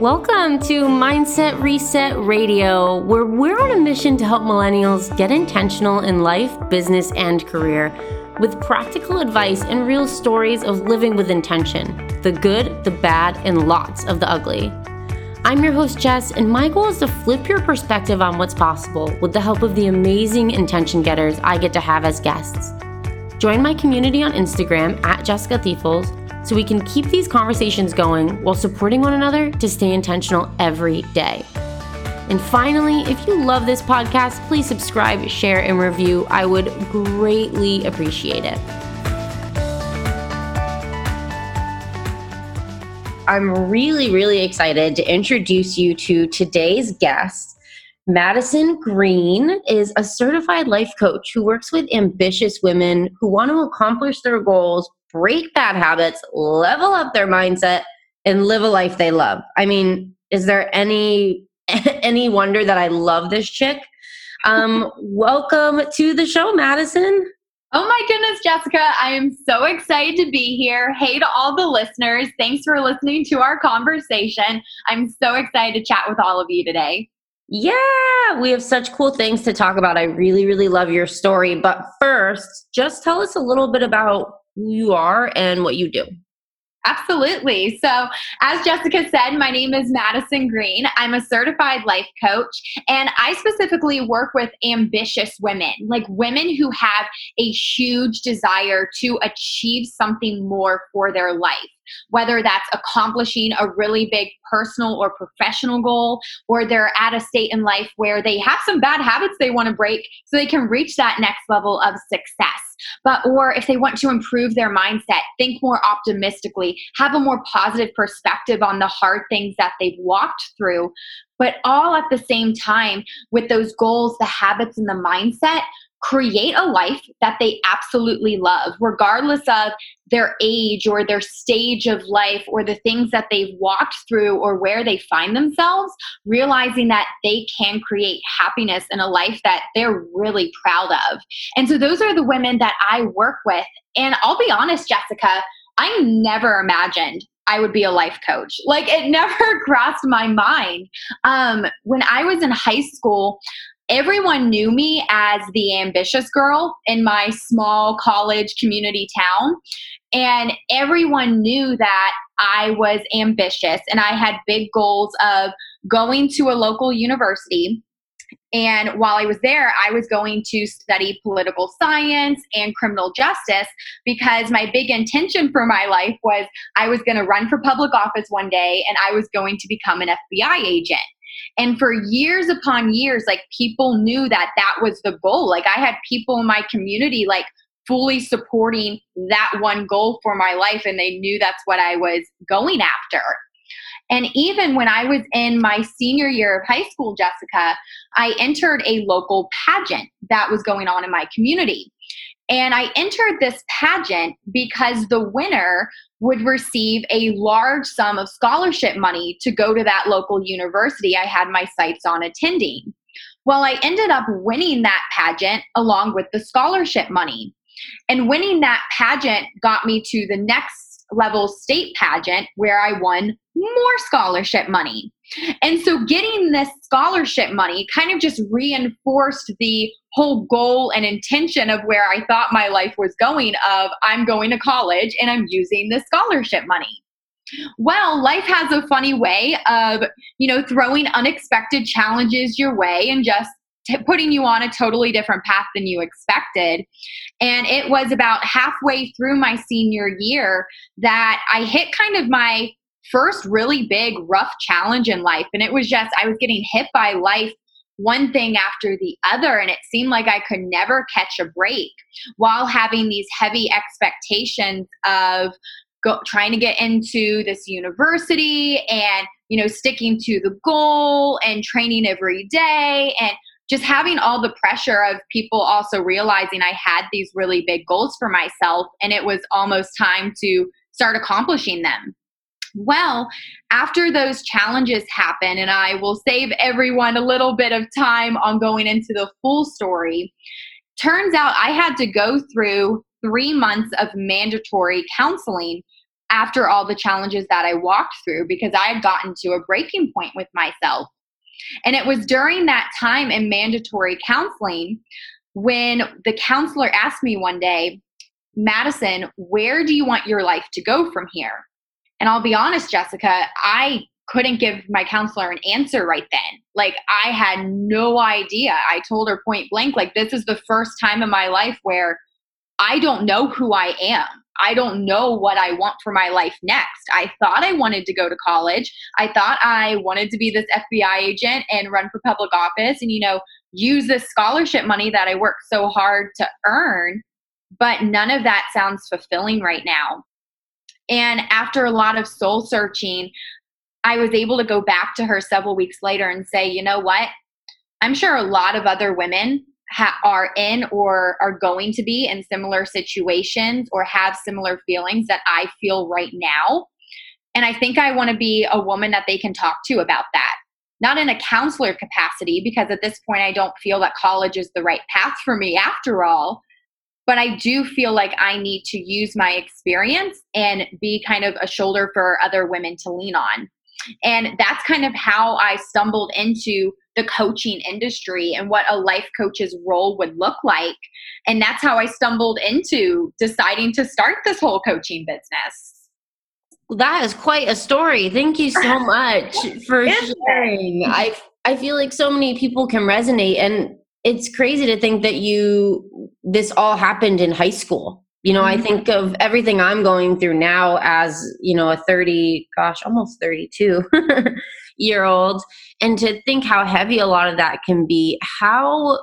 Welcome to Mindset Reset Radio, where we're on a mission to help millennials get intentional in life, business, and career with practical advice and real stories of living with intention, the good, the bad, and lots of the ugly. I'm your host, Jess, and my goal is to flip your perspective on what's possible with the help of the amazing intention getters I get to have as guests. Join my community on Instagram at Jessica Thiefels, so we can keep these conversations going while supporting one another to stay intentional every day. And finally, if you love this podcast, please subscribe, share, and review. I would greatly appreciate it. I'm really, really excited to introduce you to today's guest. Madison Green is a certified life coach who works with ambitious women who want to accomplish their goals, break bad habits, level up their mindset, and live a life they love. I mean, is there any wonder that I love this chick? Welcome to the show, Madison. Oh my goodness, Jessica. I am so excited to be here. Hey to all the listeners. Thanks for listening to our conversation. I'm so excited to chat with all of you today. Yeah, we have such cool things to talk about. I really, really love your story. But first, just tell us a little bit about who you are and what you do. Absolutely. So as Jessica said, my name is Madison Green. I'm a certified life coach, and I specifically work with ambitious women, like women who have a huge desire to achieve something more for their life, whether that's accomplishing a really big personal or professional goal, or they're at a state in life where they have some bad habits they want to break so they can reach that next level of success. Or if they want to improve their mindset, think more optimistically, have a more positive perspective on the hard things that they've walked through, but all at the same time with those goals, the habits, and the mindset, create a life that they absolutely love, regardless of their age or their stage of life or the things that they've walked through or where they find themselves, realizing that they can create happiness in a life that they're really proud of. And so those are the women that I work with. And I'll be honest, Jessica, I never imagined I would be a life coach. Like, it never crossed my mind. When I was in high school, everyone knew me as the ambitious girl in my small college community town. And everyone knew that I was ambitious and I had big goals of going to a local university. And while I was there, I was going to study political science and criminal justice because my big intention for my life was I was going to run for public office one day and I was going to become an FBI agent. And for years upon years, like, people knew that that was the goal. Like, I had people in my community, like, fully supporting that one goal for my life. And they knew that's what I was going after. And even when I was in my senior year of high school, Jessica, I entered a local pageant that was going on in my community. And I entered this pageant because the winner would receive a large sum of scholarship money to go to that local university I had my sights on attending. Well, I ended up winning that pageant along with the scholarship money. And winning that pageant got me to the next level state pageant where I won more scholarship money. And so getting this scholarship money kind of just reinforced the whole goal and intention of where I thought my life was going of, I'm going to college and I'm using this scholarship money. Well, life has a funny way of, throwing unexpected challenges your way and just putting you on a totally different path than you expected. And it was about halfway through my senior year that I hit kind of my first really big rough challenge in life. And it was just, I was getting hit by life one thing after the other, and it seemed like I could never catch a break while having these heavy expectations of trying to get into this university and, sticking to the goal and training every day and just having all the pressure of people also realizing I had these really big goals for myself and it was almost time to start accomplishing them. Well, after those challenges happen, and I will save everyone a little bit of time on going into the full story, turns out I had to go through 3 months of mandatory counseling after all the challenges that I walked through, because I had gotten to a breaking point with myself. And it was during that time in mandatory counseling when the counselor asked me one day, Madison, where do you want your life to go from here? And I'll be honest, Jessica, I couldn't give my counselor an answer right then. Like, I had no idea. I told her point blank, like, this is the first time in my life where I don't know who I am. I don't know what I want for my life next. I thought I wanted to go to college. I thought I wanted to be this FBI agent and run for public office and, you know, use this scholarship money that I worked so hard to earn. But none of that sounds fulfilling right now. And after a lot of soul searching, I was able to go back to her several weeks later and say, you know what? I'm sure a lot of other women are in or are going to be in similar situations or have similar feelings that I feel right now. And I think I want to be a woman that they can talk to about that. Not in a counselor capacity, because at this point I don't feel that college is the right path for me after all. But I do feel like I need to use my experience and be kind of a shoulder for other women to lean on. And that's kind of how I stumbled into the coaching industry and what a life coach's role would look like. And that's how I stumbled into deciding to start this whole coaching business. That is quite a story. Thank you so much for sharing. I feel like so many people can resonate, and it's crazy to think that this all happened in high school. You know, I think of everything I'm going through now as, you know, a almost 32 year old. And to think how heavy a lot of that can be. Tell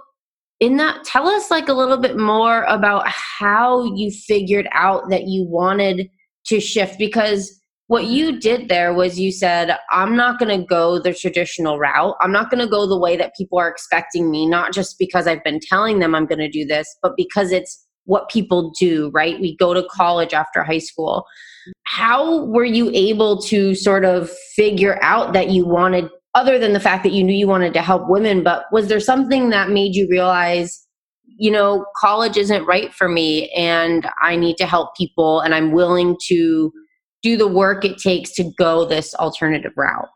us like a little bit more about how you figured out that you wanted to shift, because what you did there was you said, I'm not going to go the traditional route. I'm not going to go the way that people are expecting me, not just because I've been telling them I'm going to do this, but because it's what people do, right? We go to college after high school. How were you able to sort of figure out that you wanted, other than the fact that you knew you wanted to help women, but was there something that made you realize, you know, college isn't right for me and I need to help people and I'm willing to do the work it takes to go this alternative route?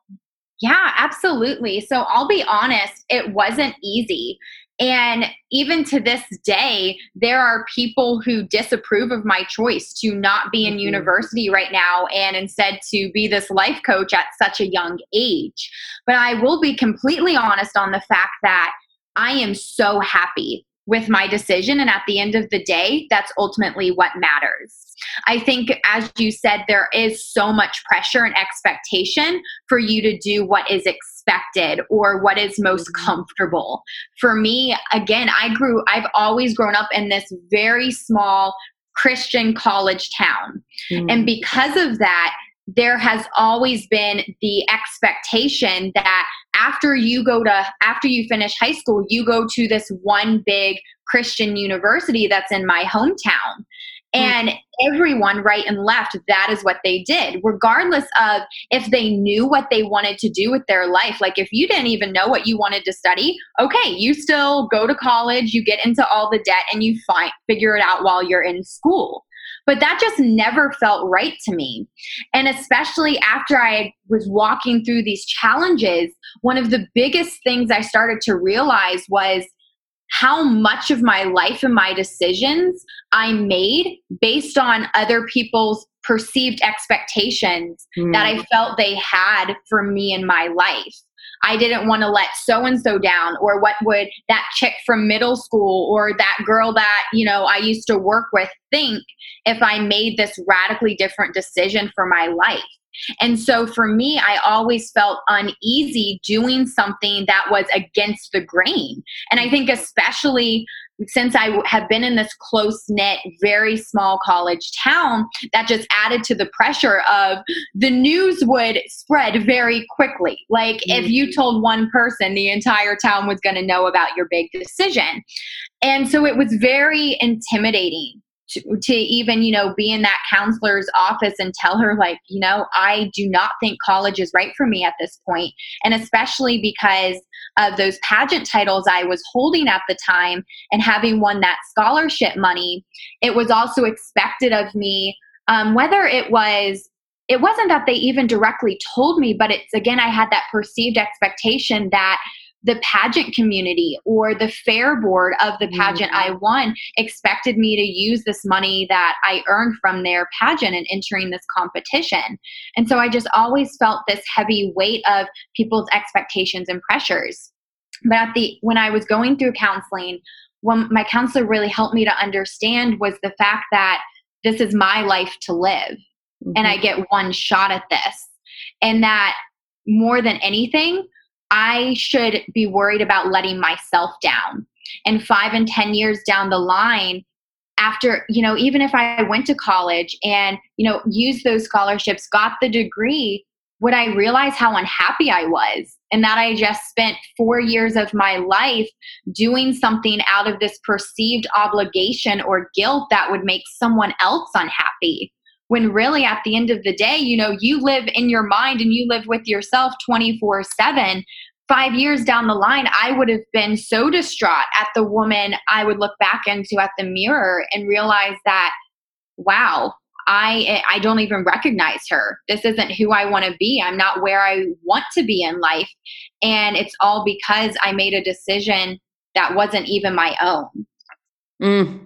Yeah, absolutely. So I'll be honest, it wasn't easy. And even to this day, there are people who disapprove of my choice to not be in university right now and instead to be this life coach at such a young age. But I will be completely honest on the fact that I am so happy with my decision. And at the end of the day, that's ultimately what matters. I think, as you said, there is so much pressure and expectation for you to do what is expected or what is most comfortable. For me, again, I've always grown up in this very small Christian college town. And because of that, there has always been the expectation that after you finish high school, you go to this one big Christian university that's in my hometown. And everyone right and left, that is what they did, regardless of if they knew what they wanted to do with their life. Like, if you didn't even know what you wanted to study, okay, you still go to college, you get into all the debt, and you figure it out while you're in school. But that just never felt right to me. And especially after I was walking through these challenges, one of the biggest things I started to realize was how much of my life and my decisions I made based on other people's perceived expectations that I felt they had for me in my life. I didn't want to let so-and-so down, or what would that chick from middle school or that girl that, you know, I used to work with think if I made this radically different decision for my life. And so for me, I always felt uneasy doing something that was against the grain. And I think especially since I have been in this close-knit, very small college town, that just added to the pressure of the news would spread very quickly. Like, if you told one person, the entire town was going to know about your big decision. And so it was very intimidating to even, you know, be in that counselor's office and tell her, like, you know, I do not think college is right for me at this point. And especially because of those pageant titles I was holding at the time and having won that scholarship money, it was also expected of me whether it wasn't that they even directly told me, but it's, again, I had that perceived expectation that the pageant community or the fair board of the pageant I won expected me to use this money that I earned from their pageant and entering this competition. And so I just always felt this heavy weight of people's expectations and pressures. But when I was going through counseling, what my counselor really helped me to understand was the fact that this is my life to live, and I get one shot at this, and that more than anything, I should be worried about letting myself down. And 5 and 10 years down the line, after, even if I went to college and, used those scholarships, got the degree, would I realize how unhappy I was? And that I just spent 4 years of my life doing something out of this perceived obligation or guilt that would make someone else unhappy. When really at the end of the day, you live in your mind and you live with yourself 24/7. 5 years down the line, I would have been so distraught at the woman I would look back into at the mirror and realize that, wow, I don't even recognize her. This isn't who I want to be. I'm not where I want to be in life. And it's all because I made a decision that wasn't even my own.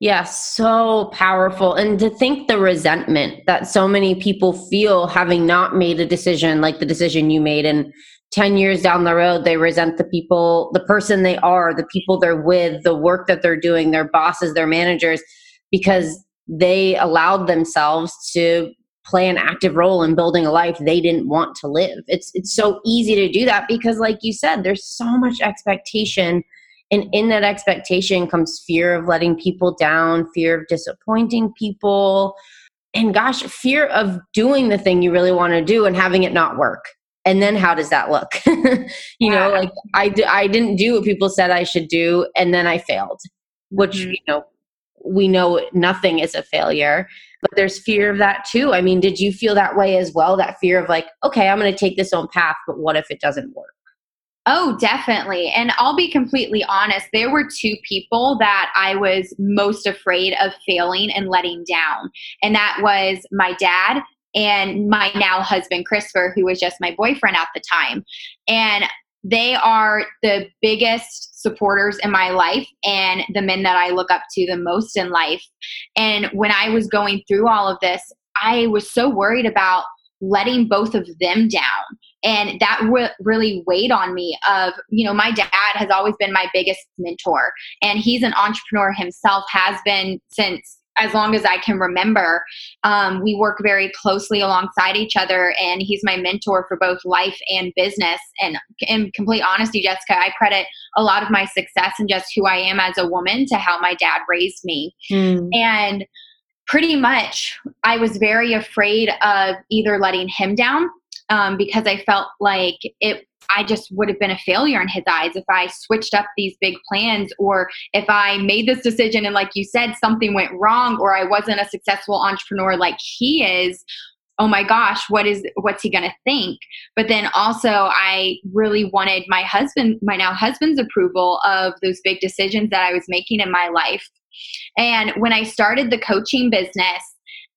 Yeah, so powerful. And to think the resentment that so many people feel having not made a decision like the decision you made. And 10 years down the road, they resent the people, the person they are, the people they're with, the work that they're doing, their bosses, their managers, because they allowed themselves to play an active role in building a life they didn't want to live. It's so easy to do that because, like you said, there's so much expectation. And in that expectation comes fear of letting people down, fear of disappointing people, and gosh, fear of doing the thing you really want to do and having it not work. And then how does that look? I didn't do what people said I should do, and then I failed, which, we know nothing is a failure, but there's fear of that too. I mean, did you feel that way as well? That fear of like, okay, I'm going to take this own path, but what if it doesn't work? Oh, definitely. And I'll be completely honest. There were two people that I was most afraid of failing and letting down. And that was my dad and my now husband, Christopher, who was just my boyfriend at the time. And they are the biggest supporters in my life and the men that I look up to the most in life. And when I was going through all of this, I was so worried about letting both of them down. And that really weighed on me of, my dad has always been my biggest mentor, and he's an entrepreneur himself, has been since as long as I can remember. We work very closely alongside each other, and he's my mentor for both life and business. And in complete honesty, Jessica, I credit a lot of my success and just who I am as a woman to how my dad raised me. And pretty much I was very afraid of either letting him down, because I felt like I just would have been a failure in his eyes if I switched up these big plans, or if I made this decision and, like you said, something went wrong, or I wasn't a successful entrepreneur like he is. Oh my gosh, what's he going to think? But then also I really wanted my now husband's approval of those big decisions that I was making in my life. And when I started the coaching business,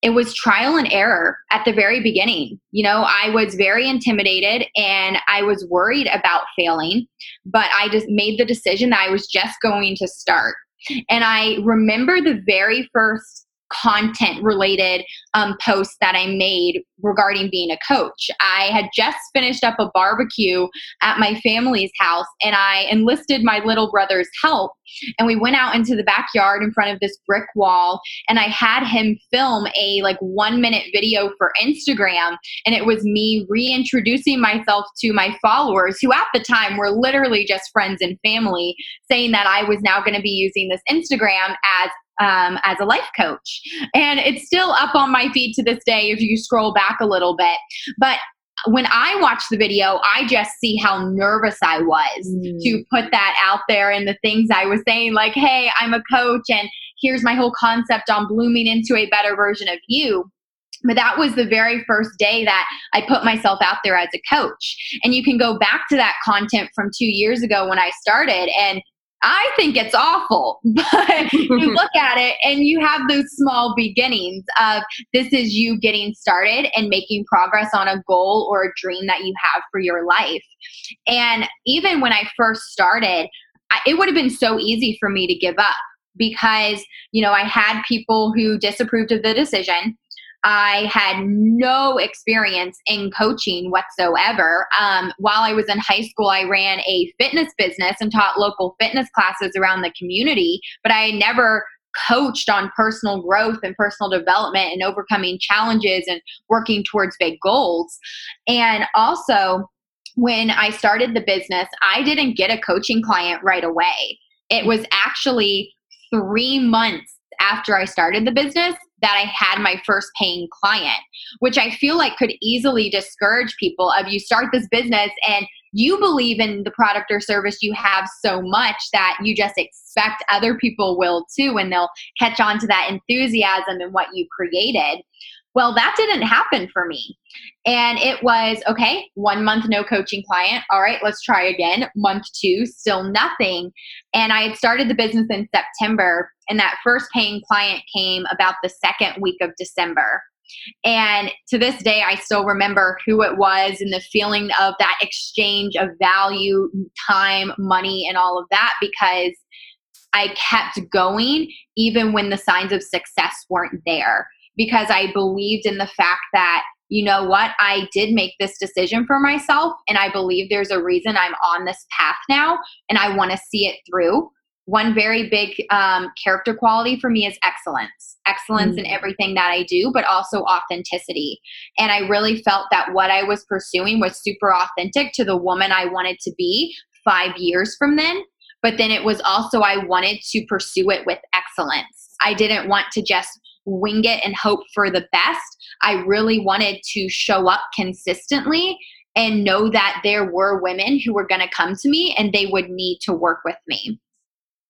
it was trial and error at the very beginning. I was very intimidated and I was worried about failing, but I just made the decision that I was just going to start. And I remember the very first content related post that I made regarding being a coach. I had just finished up a barbecue at my family's house, and I enlisted my little brother's help, and we went out into the backyard in front of this brick wall, and I had him film a 1-minute video for Instagram, and it was me reintroducing myself to my followers, who at the time were literally just friends and family, saying that I was now going to be using this Instagram as a life coach. And it's still up on my feed to this day if you scroll back a little bit. But when I watch the video, I just see how nervous I was to put that out there, and the things I was saying, like, hey, I'm a coach and here's my whole concept on blooming into a better version of you. But that was the very first day that I put myself out there as a coach. And you can go back to that content from 2 years ago when I started, and I think it's awful, but you look at it and you have those small beginnings of this is you getting started and making progress on a goal or a dream that you have for your life. And even when I first started, it would have been so easy for me to give up because, you know, I had people who disapproved of the decision. I had no experience in coaching whatsoever. While I was in high school, I ran a fitness business and taught local fitness classes around the community, but I had never coached on personal growth and personal development and overcoming challenges and working towards big goals. And also, when I started the business, I didn't get a coaching client right away. It was actually 3 months after I started the business that I had my first paying client, which I feel like could easily discourage people of you start this business and you believe in the product or service you have so much that you just expect other people will too, and they'll catch on to that enthusiasm and what you created. Well, that didn't happen for me. And it was, okay, 1 month, no coaching client. All right, let's try again. Month two, still nothing. And I had started the business in September, and that first paying client came about the second week of December. And to this day, I still remember who it was and the feeling of that exchange of value, time, money, and all of that, because I kept going even when the signs of success weren't there. Because I believed in the fact that, you know what, I did make this decision for myself, and I believe there's a reason I'm on this path now, and I want to see it through. One very big character quality for me is excellence. Excellence in everything that I do, but also authenticity. And I really felt that what I was pursuing was super authentic to the woman I wanted to be 5 years from then. But then it was also I wanted to pursue it with excellence. I didn't want to just wing it and hope for the best. I really wanted to show up consistently and know that there were women who were going to come to me and they would need to work with me.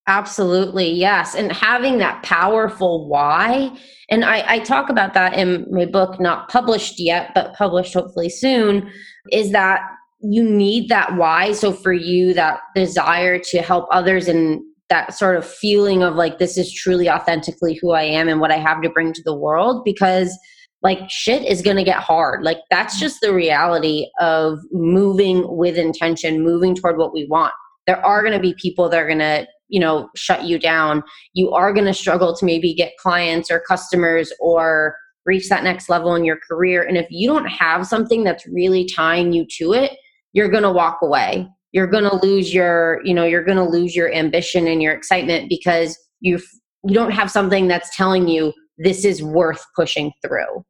Absolutely. Yes. And having that powerful why. And I talk about that in my book, not published yet, but published hopefully soon, is that you need that why. So for you, that desire to help others and that sort of feeling of like, this is truly authentically who I am and what I have to bring to the world, because like shit is going to get hard. Like that's just the reality of moving with intention, moving toward what we want. There are going to be people that are going to, you know, shut you down. You are going to struggle to maybe get clients or customers or reach that next level in your career. And if you don't have something that's really tying you to it, you're going to walk away. You're going to lose your, you know, you're going to lose your ambition and your excitement because you don't have something that's telling you this is worth pushing through.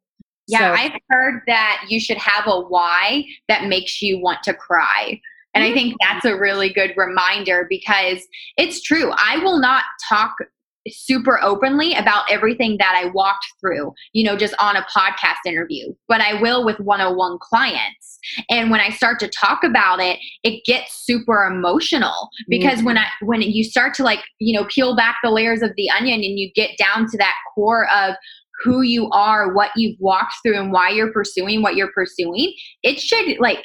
Yeah, so. I've heard that you should have a why that makes you want to cry. And I think that's a really good reminder because it's true. I will not talk super openly about everything that I walked through, you know, just on a podcast interview, but I will with one-on-one clients. And when I start to talk about it, it gets super emotional because when you start to like, you know, peel back the layers of the onion and you get down to that core of who you are, what you've walked through and why you're pursuing what you're pursuing, it should like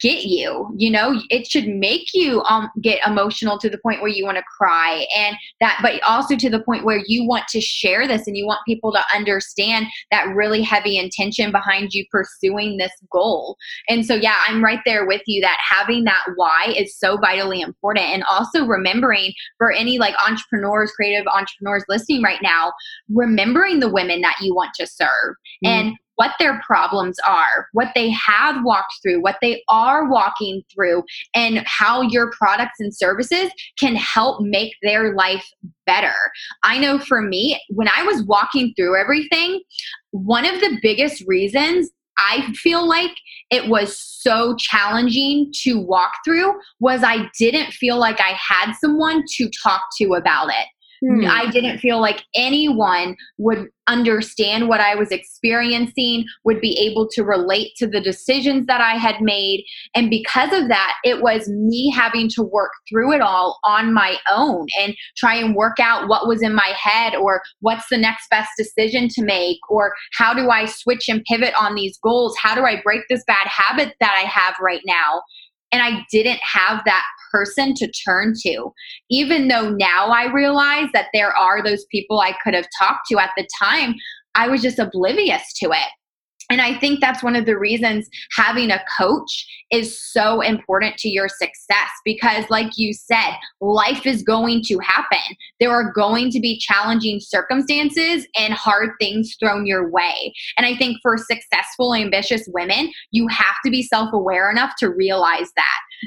get you, you know, it should make you get emotional to the point where you want to cry and that, but also to the point where you want to share this and you want people to understand that really heavy intention behind you pursuing this goal. And so, yeah, I'm right there with you that having that why is so vitally important. And also remembering for any like entrepreneurs, creative entrepreneurs listening right now, remembering the women that you want to serve and what their problems are, what they have walked through, what they are walking through, and how your products and services can help make their life better. I know for me, when I was walking through everything, one of the biggest reasons I feel like it was so challenging to walk through was I didn't feel like I had someone to talk to about it. I didn't feel like anyone would understand what I was experiencing, would be able to relate to the decisions that I had made. And because of that, it was me having to work through it all on my own and try and work out what was in my head or what's the next best decision to make or how do I switch and pivot on these goals? How do I break this bad habit that I have right now? And I didn't have that person to turn to, even though now I realize that there are those people I could have talked to. At the time, I was just oblivious to it. And I think that's one of the reasons having a coach is so important to your success, because like you said, life is going to happen. There are going to be challenging circumstances and hard things thrown your way. And I think for successful, ambitious women, you have to be self-aware enough to realize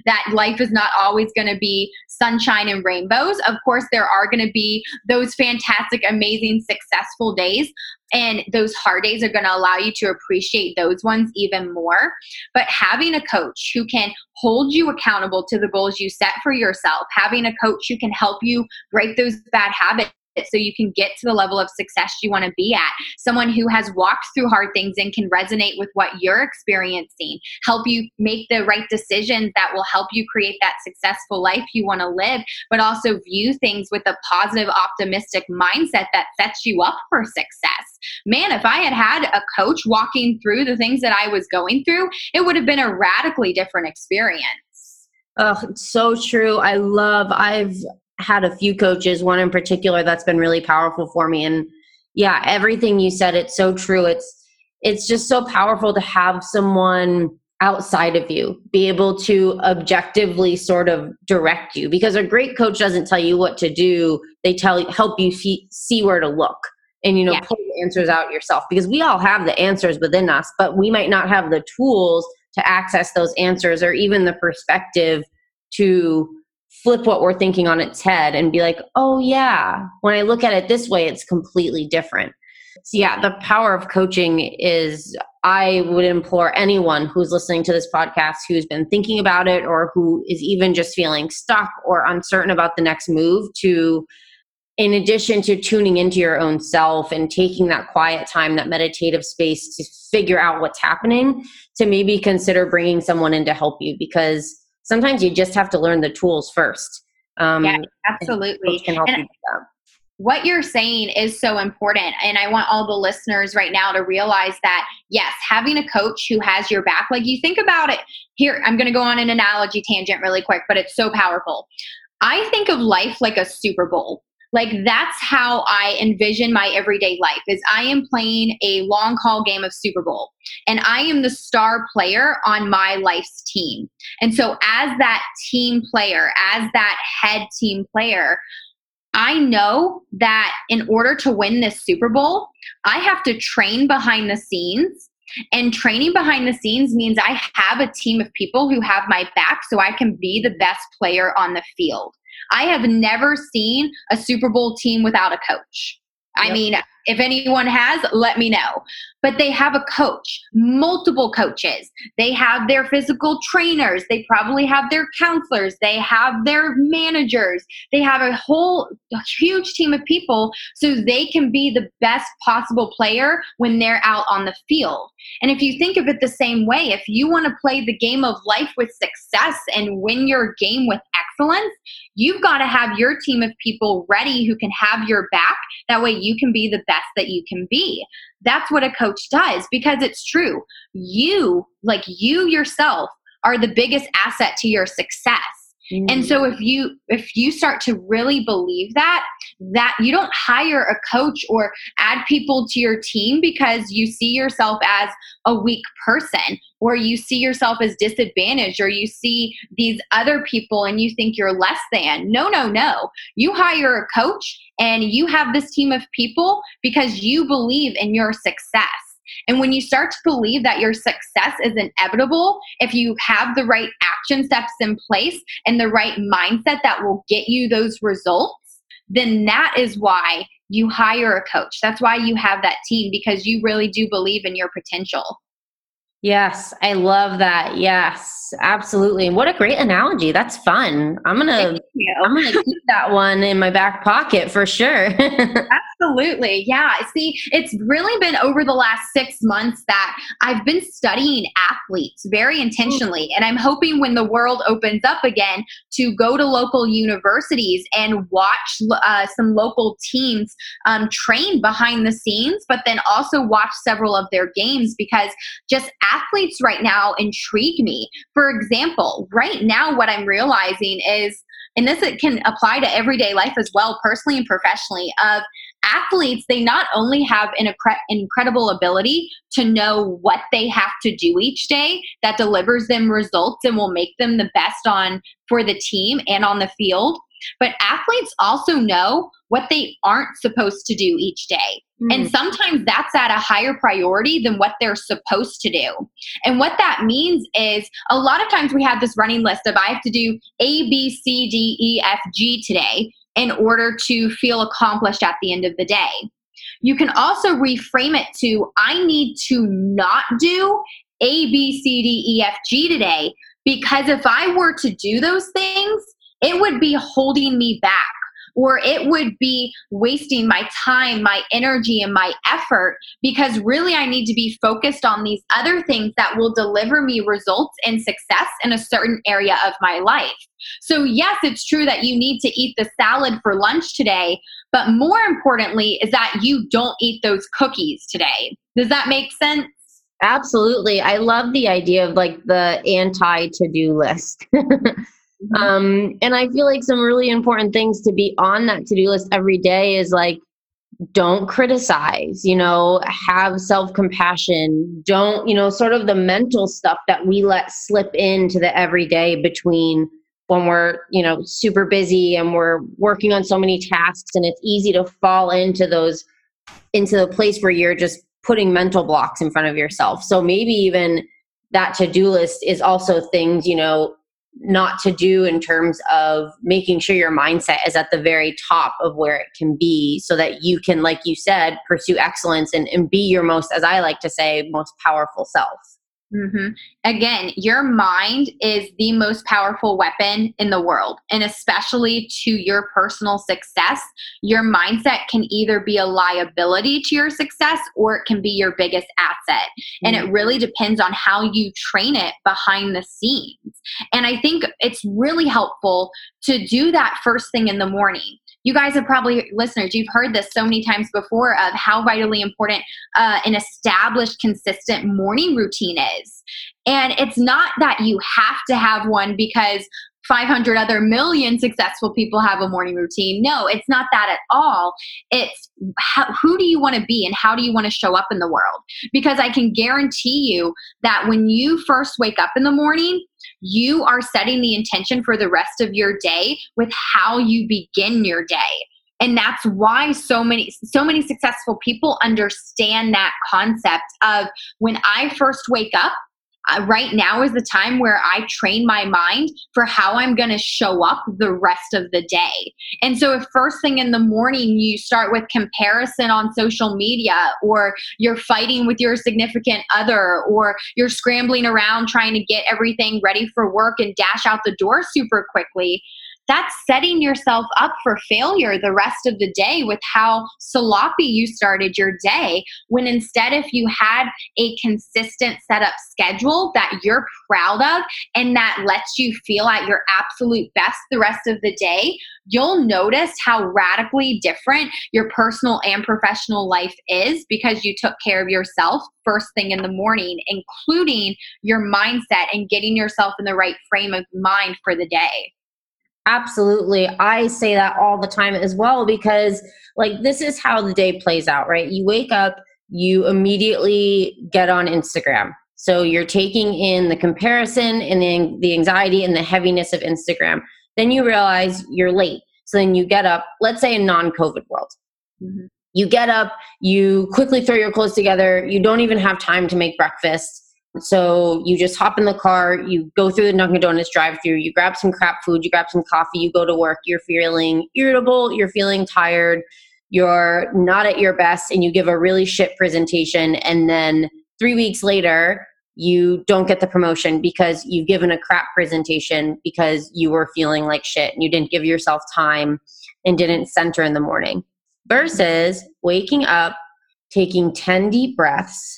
that life is not always going to be sunshine and rainbows. Of course, there are going to be those fantastic, amazing, successful days. And those hard days are going to allow you to appreciate those ones even more. But having a coach who can hold you accountable to the goals you set for yourself, having a coach who can help you break those bad habits so you can get to the level of success you want to be at, someone who has walked through hard things and can resonate with what you're experiencing, help you make the right decisions that will help you create that successful life you want to live, but also view things with a positive, optimistic mindset that sets you up for success. Man, if I had had a coach walking through the things that I was going through, it would have been a radically different experience. Oh, it's so true. I've had a few coaches, one in particular that's been really powerful for me. And yeah, everything you said, it's so true. It's just so powerful to have someone outside of you be able to objectively sort of direct you, because a great coach doesn't tell you what to do. They help you see where to look and, pull the answers out yourself, because we all have the answers within us, but we might not have the tools to access those answers or even the perspective to flip what we're thinking on its head and be like, oh yeah, when I look at it this way, it's completely different. So yeah, the power of coaching is, I would implore anyone who's listening to this podcast, who's been thinking about it, or who is even just feeling stuck or uncertain about the next move, to, in addition to tuning into your own self and taking that quiet time, that meditative space to figure out what's happening, to maybe consider bringing someone in to help you, because sometimes you just have to learn the tools first. Yeah, absolutely. And what you're saying is so important. And I want all the listeners right now to realize that, yes, having a coach who has your back, like you think about it here, I'm going to go on an analogy tangent really quick, but it's so powerful. I think of life like a Super Bowl. Like that's how I envision my everyday life is I am playing a long haul game of Super Bowl and I am the star player on my life's team. And so as that team player, as that head team player, I know that in order to win this Super Bowl, I have to train behind the scenes. And training behind the scenes means I have a team of people who have my back so I can be the best player on the field. I have never seen a Super Bowl team without a coach. Yep. I mean, if anyone has, let me know. But they have a coach, multiple coaches. They have their physical trainers. They probably have their counselors. They have their managers. They have a whole huge team of people so they can be the best possible player when they're out on the field. And if you think of it the same way, if you want to play the game of life with success and win your game with excellence, you've got to have your team of people ready who can have your back. That way you can be the best that you can be. That's what a coach does, because it's true. You yourself are the biggest asset to your success. Mm. And so if you start to really believe that you don't hire a coach or add people to your team because you see yourself as a weak person, or you see yourself as disadvantaged, or you see these other people and you think you're less than. No. You hire a coach and you have this team of people because you believe in your success. And when you start to believe that your success is inevitable, if you have the right action steps in place and the right mindset that will get you those results, then that is why you hire a coach. That's why you have that team, because you really do believe in your potential. Yes, I love that. Yes, absolutely. What a great analogy. That's fun. I'm gonna keep that one in my back pocket for sure. Absolutely. Yeah. See, it's really been over the last 6 months that I've been studying athletes very intentionally. And I'm hoping when the world opens up again to go to local universities and watch some local teams train behind the scenes, but then also watch several of their games, because just athletes right now intrigue me. For example, right now what I'm realizing is, and this it can apply to everyday life as well, personally and professionally, of athletes, they not only have an incredible ability to know what they have to do each day that delivers them results and will make them the best on for the team and on the field, but athletes also know what they aren't supposed to do each day. Mm. And sometimes that's at a higher priority than what they're supposed to do. And what that means is a lot of times we have this running list of I have to do A, B, C, D, E, F, G today in order to feel accomplished at the end of the day. You can also reframe it to I need to not do A, B, C, D, E, F, G today, because if I were to do those things, it would be holding me back, or it would be wasting my time, my energy, and my effort, because really I need to be focused on these other things that will deliver me results and success in a certain area of my life. So yes, it's true that you need to eat the salad for lunch today, but more importantly is that you don't eat those cookies today. Does that make sense? Absolutely. I love the idea of like the anti-to-do list. And I feel like some really important things to be on that to-do list every day is like, don't criticize, you know, have self-compassion, don't, you know, sort of the mental stuff that we let slip into the everyday between when we're, you know, super busy and we're working on so many tasks, and it's easy to fall into those, into the place where you're just putting mental blocks in front of yourself. So maybe even that to-do list is also things, you know, not to do in terms of making sure your mindset is at the very top of where it can be, so that you can, like you said, pursue excellence and be your most, as I like to say, most powerful self. Mm-hmm. Again, your mind is the most powerful weapon in the world, and especially to your personal success. Your mindset can either be a liability to your success, or it can be your biggest asset. Mm-hmm. And it really depends on how you train it behind the scenes. And I think it's really helpful to do that first thing in the morning. You guys have probably, listeners, you've heard this so many times before of how vitally important an established, consistent morning routine is. And it's not that you have to have one because 500 other million successful people have a morning routine. No, it's not that at all. It's who do you want to be and how do you want to show up in the world? Because I can guarantee you that when you first wake up in the morning, you are setting the intention for the rest of your day with how you begin your day. And that's why so many successful people understand that concept of when I first wake up, right now is the time where I train my mind for how I'm going to show up the rest of the day. And so if first thing in the morning, you start with comparison on social media, or you're fighting with your significant other, or you're scrambling around trying to get everything ready for work and dash out the door super quickly, that's setting yourself up for failure the rest of the day with how sloppy you started your day, when instead if you had a consistent setup schedule that you're proud of and that lets you feel at your absolute best the rest of the day, you'll notice how radically different your personal and professional life is because you took care of yourself first thing in the morning, including your mindset and getting yourself in the right frame of mind for the day. Absolutely. I say that all the time as well, because like this is how the day plays out, right? You wake up, you immediately get on Instagram. So you're taking in the comparison and then the anxiety and the heaviness of Instagram. Then you realize you're late. So then you get up, let's say a non-COVID world. Mm-hmm. You get up, you quickly throw your clothes together. You don't even have time to make breakfast. So you just hop in the car, you go through the Dunkin' Donuts drive-thru, you grab some crap food, you grab some coffee, you go to work, you're feeling irritable, you're feeling tired, you're not at your best, and you give a really shit presentation. And then 3 weeks later, you don't get the promotion because you've given a crap presentation because you were feeling like shit and you didn't give yourself time and didn't center in the morning. Versus waking up, taking 10 deep breaths,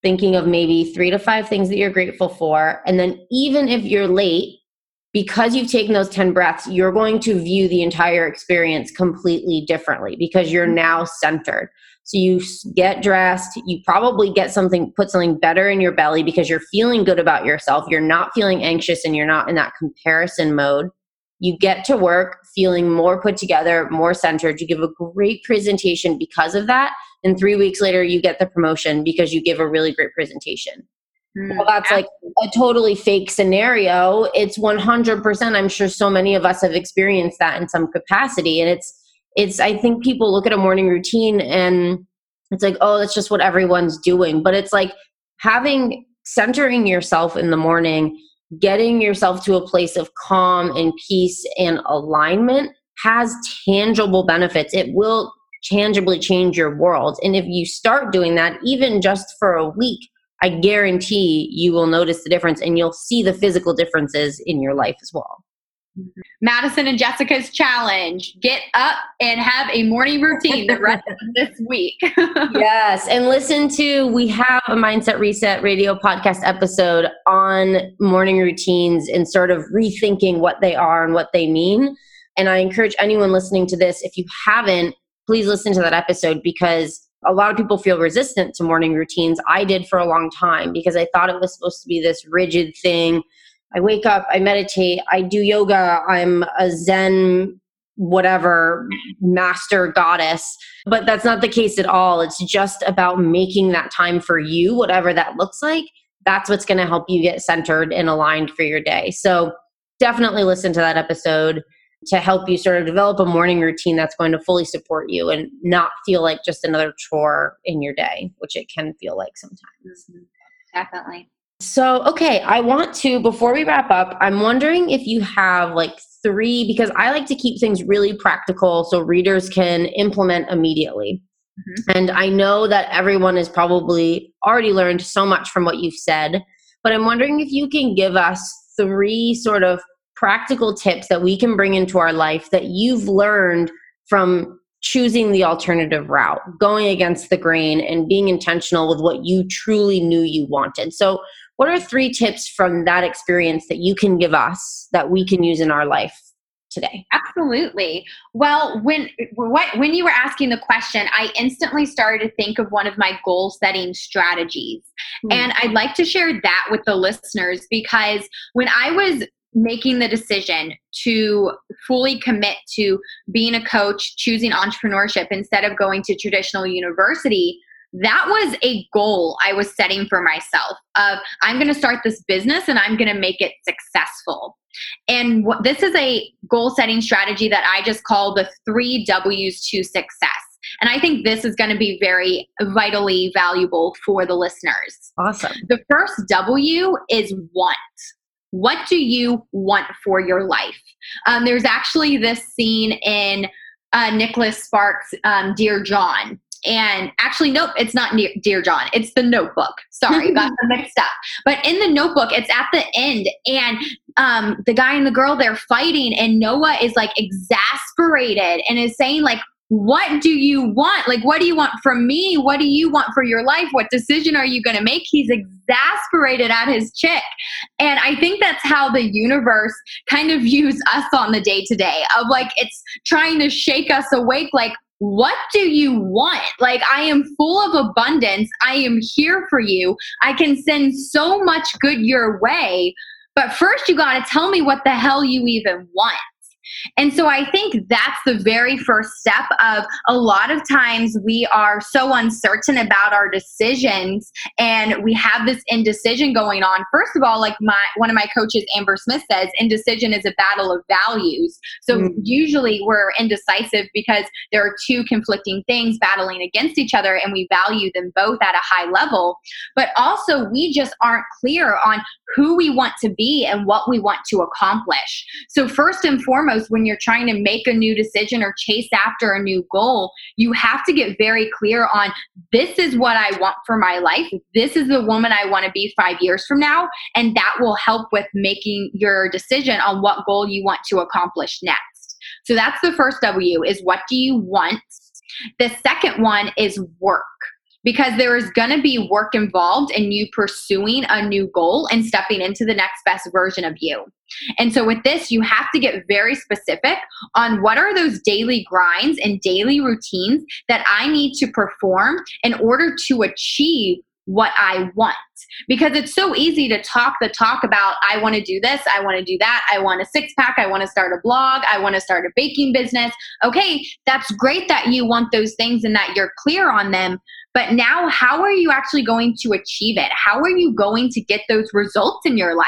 thinking of maybe 3 to 5 things that you're grateful for. And then even if you're late, because you've taken those 10 breaths, you're going to view the entire experience completely differently because you're now centered. So you get dressed, you probably get something, put something better in your belly because you're feeling good about yourself. You're not feeling anxious and you're not in that comparison mode. You get to work feeling more put together, more centered. You give a great presentation because of that. And 3 weeks later, you get the promotion because you give a really great presentation. Well, that's like a totally fake scenario. It's 100%. I'm sure so many of us have experienced that in some capacity. And it's, I think people look at a morning routine and it's like, oh, that's just what everyone's doing. But it's like centering yourself in the morning, getting yourself to a place of calm and peace and alignment has tangible benefits. It will tangibly change your world. And if you start doing that, even just for a week, I guarantee you will notice the difference and you'll see the physical differences in your life as well. Madison and Jessica's challenge, get up and have a morning routine the rest of this week. Yes. And we have a Mindset Reset Radio podcast episode on morning routines and sort of rethinking what they are and what they mean. And I encourage anyone listening to this, if you haven't, please listen to that episode because a lot of people feel resistant to morning routines. I did for a long time because I thought it was supposed to be this rigid thing. I wake up, I meditate, I do yoga, I'm a Zen, whatever, master goddess. But that's not the case at all. It's just about making that time for you, whatever that looks like. That's what's going to help you get centered and aligned for your day. So definitely listen to that episode to help you sort of develop a morning routine that's going to fully support you and not feel like just another chore in your day, which it can feel like sometimes. Mm-hmm. Definitely. So, okay, I want to, before we wrap up, I'm wondering if you have like three, because I like to keep things really practical so readers can implement immediately. Mm-hmm. And I know that everyone has probably already learned so much from what you've said, but I'm wondering if you can give us three sort of practical tips that we can bring into our life that you've learned from choosing the alternative route, going against the grain and being intentional with what you truly knew you wanted. So what are three tips from that experience that you can give us that we can use in our life today? Absolutely. Well, when you were asking the question, I instantly started to think of one of my goal setting strategies. Mm-hmm. And I'd like to share that with the listeners because when I was making the decision to fully commit to being a coach, choosing entrepreneurship instead of going to traditional university, that was a goal I was setting for myself of I'm going to start this business and I'm going to make it successful. And this is a goal setting strategy that I just call the 3 W's to success. And I think this is going to be very vitally valuable for the listeners. Awesome. The first W is want. What do you want for your life? There's actually this scene in Nicholas Sparks' Dear John. And actually, nope, it's not Dear John. It's The Notebook. Sorry, got them mixed up. But in The Notebook, it's at the end. And the guy and the girl, they're fighting. And Noah is like exasperated and is saying like, what do you want? Like, what do you want from me? What do you want for your life? What decision are you going to make? He's exasperated at his chick. And I think that's how the universe kind of views us on the day to day of like, it's trying to shake us awake. Like, what do you want? Like, I am full of abundance. I am here for you. I can send so much good your way. But first you got to tell me what the hell you even want. And so I think that's the very first step of a lot of times we are so uncertain about our decisions and we have this indecision going on. First of all, like one of my coaches, Amber Smith, says, indecision is a battle of values. So usually we're indecisive because there are two conflicting things battling against each other and we value them both at a high level. But also we just aren't clear on who we want to be and what we want to accomplish. So first and foremost, when you're trying to make a new decision or chase after a new goal, you have to get very clear on this is what I want for my life. This is the woman I want to be 5 years from now. And that will help with making your decision on what goal you want to accomplish next. So that's the first W is what do you want? The second one is work. Because there is going to be work involved in you pursuing a new goal and stepping into the next best version of you. And so with this, you have to get very specific on what are those daily grinds and daily routines that I need to perform in order to achieve what I want. Because it's so easy to talk the talk about, I want to do this, I want to do that, I want a six pack, I want to start a blog, I want to start a baking business. Okay, that's great that you want those things and that you're clear on them. But now, how are you actually going to achieve it? How are you going to get those results in your life?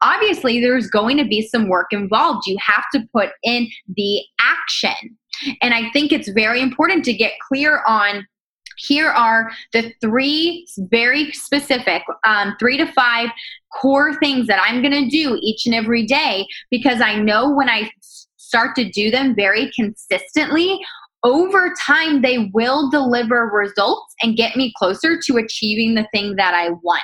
Obviously, there's going to be some work involved. You have to put in the action. And I think it's very important to get clear on, here are the three very specific 3 to 5 core things that I'm going to do each and every day, because I know when I start to do them very consistently, over time, they will deliver results and get me closer to achieving the thing that I want.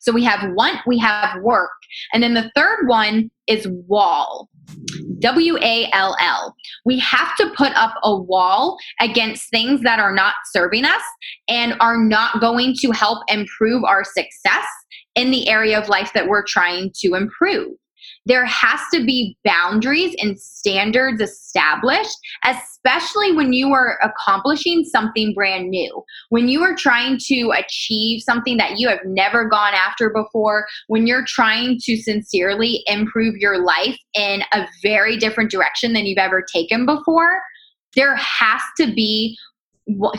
So we have want, we have work. And then the third one is wall, W-A-L-L. We have to put up a wall against things that are not serving us and are not going to help improve our success in the area of life that we're trying to improve. There has to be boundaries and standards established, especially when you are accomplishing something brand new, when you are trying to achieve something that you have never gone after before, when you're trying to sincerely improve your life in a very different direction than you've ever taken before. There has to be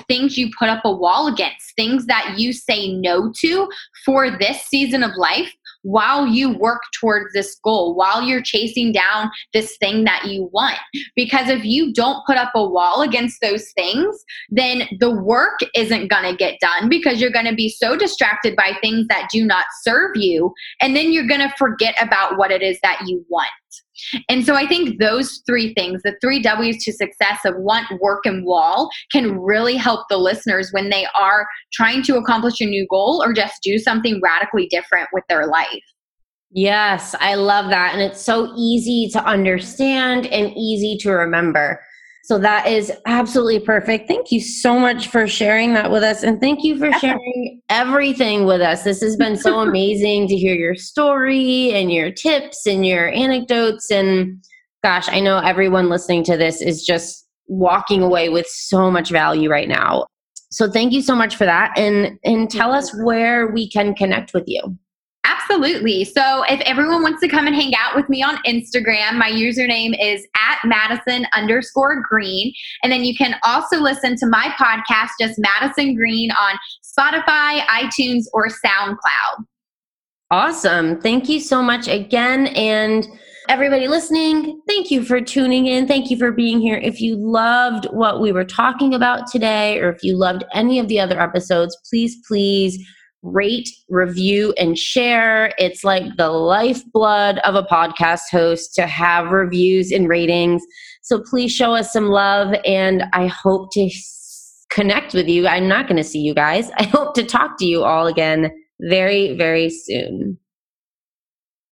things you put up a wall against, things that you say no to for this season of life, while you work towards this goal, while you're chasing down this thing that you want. Because if you don't put up a wall against those things, then the work isn't going to get done, because you're going to be so distracted by things that do not serve you. And then you're going to forget about what it is that you want. And so I think those three things, the three W's to success of want, work, and wall, can really help the listeners when they are trying to accomplish a new goal or just do something radically different with their life. Yes, I love that. And it's so easy to understand and easy to remember. So that is absolutely perfect. Thank you so much for sharing that with us. And thank you for sharing everything with us. This has been so amazing to hear your story and your tips and your anecdotes. And gosh, I know everyone listening to this is just walking away with so much value right now. So thank you so much for that. And tell us where we can connect with you. Absolutely. So if everyone wants to come and hang out with me on Instagram, my username is @Madison_Green. And then you can also listen to my podcast, just Madison Green, on Spotify, iTunes, or SoundCloud. Awesome. Thank you so much again. And everybody listening, thank you for tuning in. Thank you for being here. If you loved what we were talking about today, or if you loved any of the other episodes, please rate, review, and share. It's like the lifeblood of a podcast host to have reviews and ratings. So please show us some love, and I hope to connect with you. I'm not going to see you guys. I hope to talk to you all again very, very soon.